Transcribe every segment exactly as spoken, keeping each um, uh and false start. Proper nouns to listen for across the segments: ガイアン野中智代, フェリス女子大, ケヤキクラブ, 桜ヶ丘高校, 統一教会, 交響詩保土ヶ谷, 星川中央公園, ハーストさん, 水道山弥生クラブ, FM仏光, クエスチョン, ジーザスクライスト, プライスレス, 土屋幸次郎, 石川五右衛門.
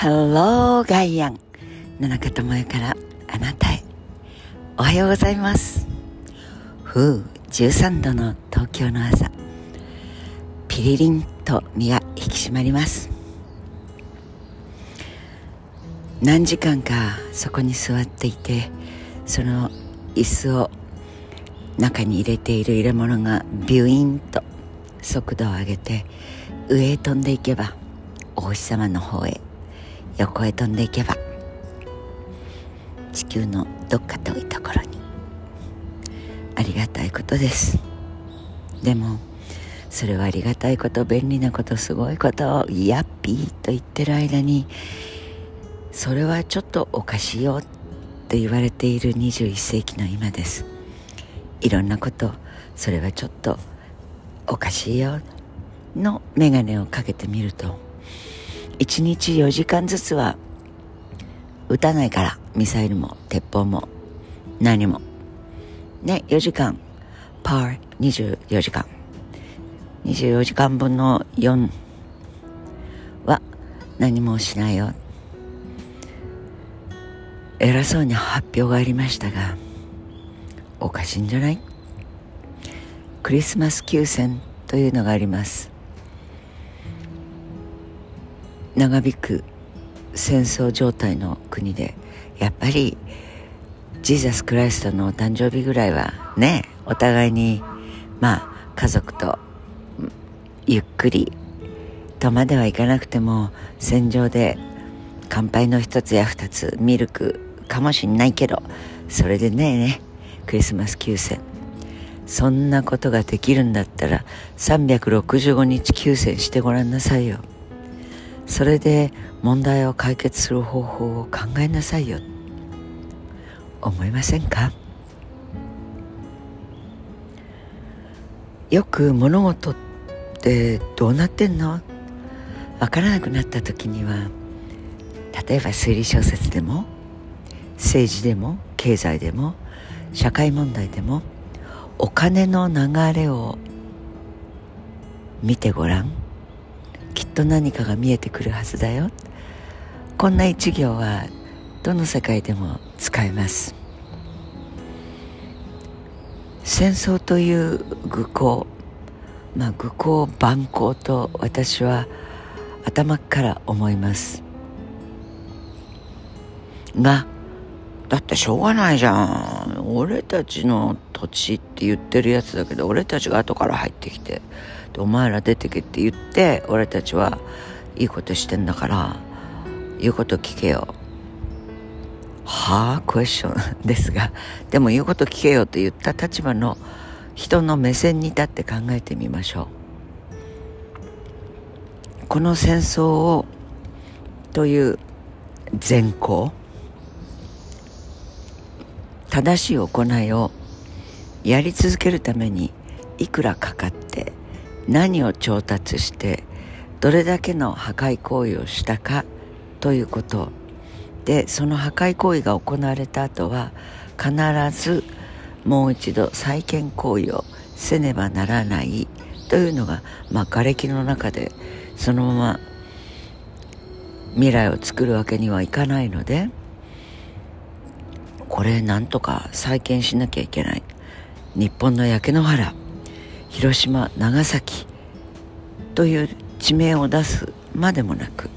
Hello ガイアン野中智代からあなたへ、おはようございます。ふうじゅうさんどの東京の朝、ピリリンと身が引き締まります。何時間かそこに座っていて、その椅子を中に入れている入れ物がビュインと速度を上げて、上へ飛んでいけばお星様の方へ、横へ飛んでいけば地球のどっか遠いところに。ありがたいことです。でもそれはありがたいこと、便利なこと、すごいことをヤッピーと言ってる間に、それはちょっとおかしいよと言われているにじゅういっせいきの今です。いろんなこと、それはちょっとおかしいよのメガネをかけてみると、いちにちよじかんずつは撃たないから、ミサイルも鉄砲も何もね、よじかんパーにじゅうよじかん、にじゅうよじかんぶんのよんは何もしないよ。偉そうに発表がありましたが、おかしいんじゃない？クリスマス休戦というのがあります。長引く戦争状態の国で、やっぱりジーザスクライストのお誕生日ぐらいはね、お互いにまあ家族とゆっくりとまではいかなくても、戦場で乾杯の一つや二つ、ミルクかもしんないけど、それでねえねクリスマス休戦、そんなことができるんだったらさんびゃくろくじゅうごにち休戦してごらんなさいよ。それで問題を解決する方法を考えなさいよ、思いませんか？よく物事ってどうなってんの？わからなくなった時には、例えば推理小説でも政治でも経済でも社会問題でも、お金の流れを見てごらん。きっと何かが見えてくるはずだよ。こんな一行はどの世界でも使えます。戦争という愚行、まあ愚行蛮行と私は頭から思いますが、だってしょうがないじゃん、俺たちの土地って言ってるやつだけど、俺たちが後から入ってきて、お前ら出てけって言って、俺たちはいいことしてんだから言うこと聞けよ、はあクエスチョンですが、でも言うこと聞けよと言った立場の人の目線に立って考えてみましょう。この戦争をという善行、正しい行いをやり続けるためにいくらかかって、何を調達して、どれだけの破壊行為をしたかということで、その破壊行為が行われた後は必ずもう一度再建行為をせねばならないというのが、まあ瓦礫の中でそのまま未来を作るわけにはいかないので、これなんとか再建しなきゃいけない。日本の焼け野原、広島、長崎という地名を出すまでもなく、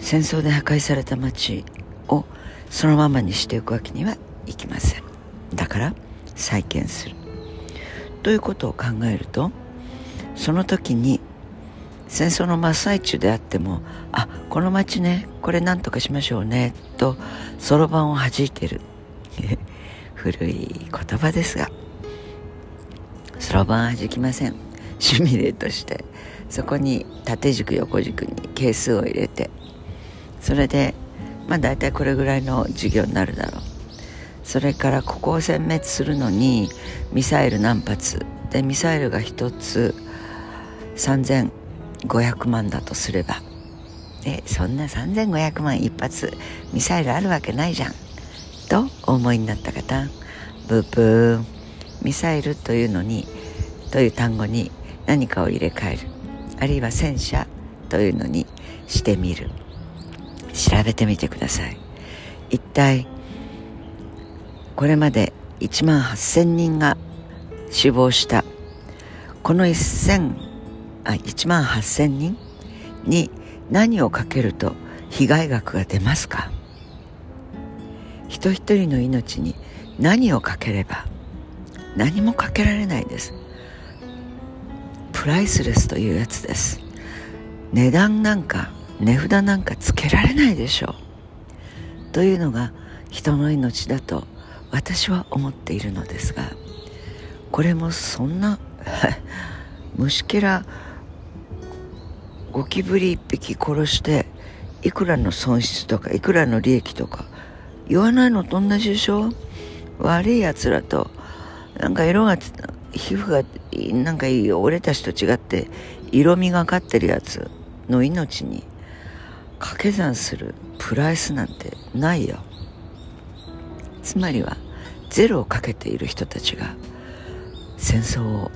戦争で破壊された町をそのままにしていくわけにはいきません。だから再建するということを考えると、その時に戦争の真っ最中であっても、あ、この町ね、これなんとかしましょうねとそろばんを弾いてる古い言葉ですが、そろばんは弾きません。シミュレートして、そこに縦軸横軸に係数を入れて、それでまあ大体これぐらいの授業になるだろう、それからここを殲滅するのにミサイル何発で、ミサイルがひとつさんぜんごひゃくまんだとすれば、えそんなさんぜんごひゃくまん一発ミサイルあるわけないじゃんとお思いになった方、ブーブー、ミサイルというのに、という単語に何かを入れ替える、あるいは戦車というのにしてみる。調べてみてください。一体これまでいちまんはっせんにんが死亡したこのいちまんはっせんにんに何をかけると被害額が出ますか？人一人の命に何をかければ？何もかけられないです。プライスレスというやつです。値段なんか値札なんかつけられないでしょうというのが人の命だと私は思っているのですが、これもそんな虫けらゴキブリ一匹殺していくらの損失とかいくらの利益とか言わないのと同じでしょ。悪いやつらとなんか色が皮膚がなんか汚れた人と違って色味がかってるやつの命に掛け算するプライスなんてないよ。つまりはゼロをかけている人たちが戦争を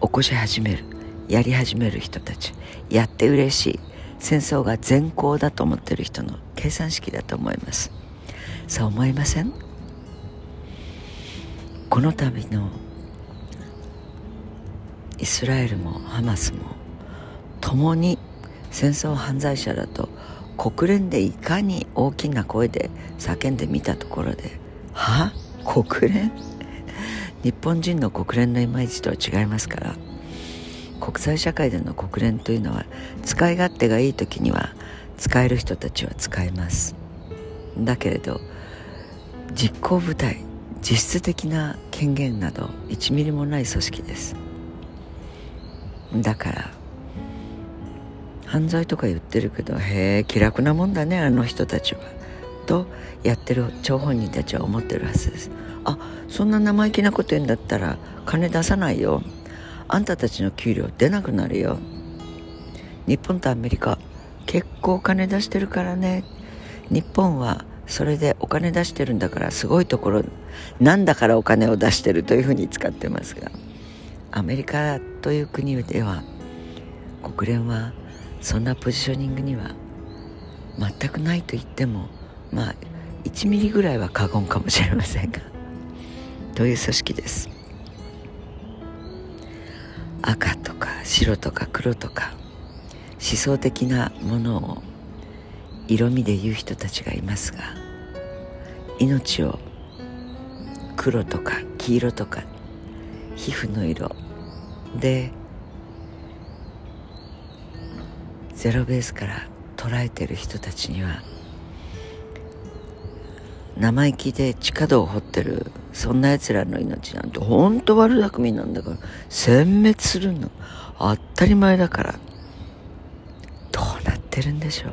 起こし始める、やり始める人たち、やって嬉しい、戦争が善行だと思ってる人の計算式だと思います。そう思いません？この度のイスラエルもハマスも共に戦争犯罪者だと国連でいかに大きな声で叫んでみたところで、は？国連？日本人の国連のイマイチとは違いますから、国際社会での国連というのは使い勝手がいい時には使える人たちは使います。だけれど実行部隊、実質的な権限などいちミリもない組織です。だから犯罪とか言ってるけど、へえ気楽なもんだねあの人たちはとやってる張本人たちは思ってるはずです。あ、そんな生意気なこと言うんだったら金出さないよ、あんたたちの給料出なくなるよ、日本とアメリカ結構金出してるからね、日本はそれでお金出してるんだからすごいところなんだからお金を出してるというふうに使ってますが、アメリカという国では国連はそんなポジショニングには全くないと言ってもまあいちミリぐらいは過言かもしれませんが、という組織です。赤とか白とか黒とか思想的なものを色味で言う人たちがいますが、命を黒とか黄色とか皮膚の色でゼロベースから捉えてる人たちには生意気で地下道を掘ってるそんなやつらの命なんてほんと悪巧みなんだから殲滅するの当たり前だから、どうなってるんでしょう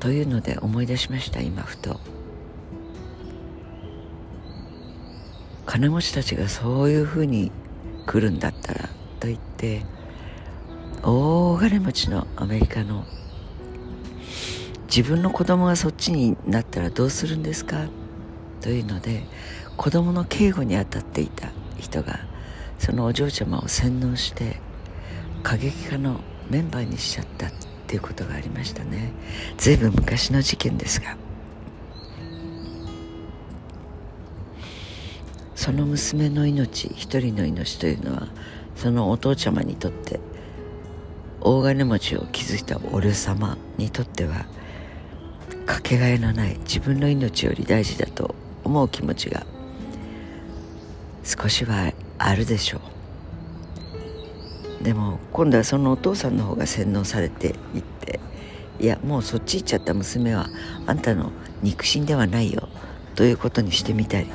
というので思い出しました。今ふと金持ちたちがそういうふうに来るんだったらと言って大金持ちのアメリカの自分の子供がそっちになったらどうするんですかというので、子供の警護に当たっていた人がそのお嬢ちゃまを洗脳して過激派のメンバーにしちゃったっていうことがありましたね。ずいぶん昔の事件ですが、その娘の命、一人の命というのはそのお父ちゃまにとって、大金持ちを築いた俺様にとってはかけがえのない、自分の命より大事だと思う気持ちが少しはあるでしょう。でも今度はそのお父さんの方が洗脳されていって、いやもうそっち行っちゃった娘はあんたの肉親ではないよということにしてみたり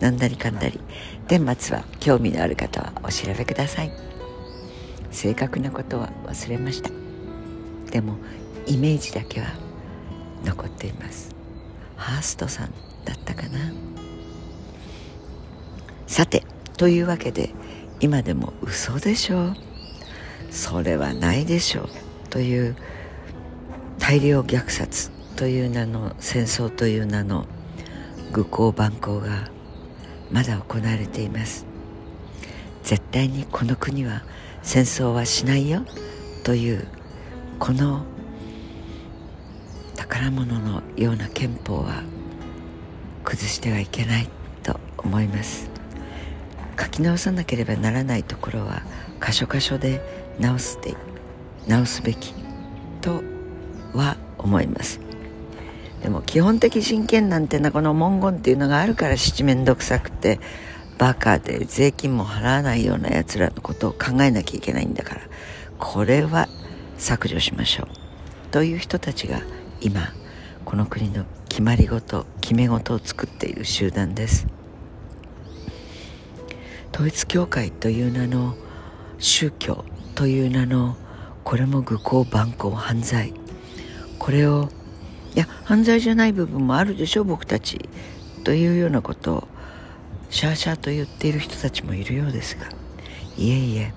なんだりかんだり、顛末は興味のある方はお調べください。正確なことは忘れました。でもイメージだけは残っています。ハーストさんだったかな。さて、というわけで今でも嘘でしょう、それはないでしょうという大量虐殺という名の戦争という名の愚行蛮行がまだ行われています。絶対にこの国は戦争はしないよというこの宝物のような憲法は崩してはいけないと思います。書き直さなければならないところは箇所箇所で直すで直すべきとは思います。でも基本的人権なんてなこの文言っていうのがあるから七面倒くさくてバカで税金も払わないようなやつらのことを考えなきゃいけないんだから、これは削除しましょうという人たちが今この国の決まりごと決めごとを作っている集団です。統一教会という名の宗教という名のこれも愚行蛮行犯罪、これをいや犯罪じゃない部分もあるでしょ僕たちというようなことをシャーシャーと言っている人たちもいるようですが、いえいえ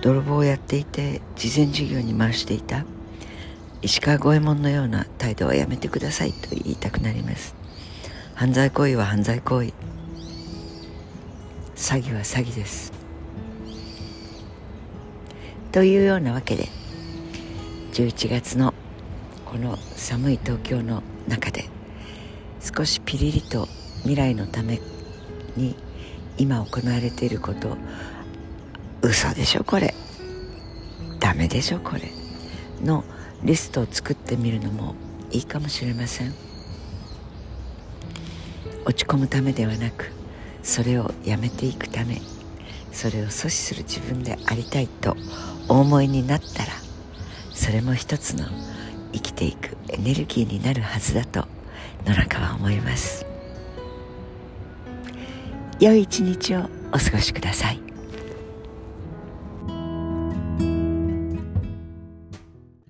泥棒をやっていて慈善事業に回していた石川五右衛門のような態度はやめてくださいと言いたくなります。犯罪行為は犯罪行為、詐欺は詐欺ですというようなわけで、じゅういちがつのこの寒い東京の中で少しピリリと未来のために今行われていること、嘘でしょこれ、ダメでしょこれのリストを作ってみるのもいいかもしれません。落ち込むためではなく、それをやめていくため、それを阻止する自分でありたいとお思いになったら、それも一つの生きていくエネルギーになるはずだと野中は思います。良い一日をお過ごしください。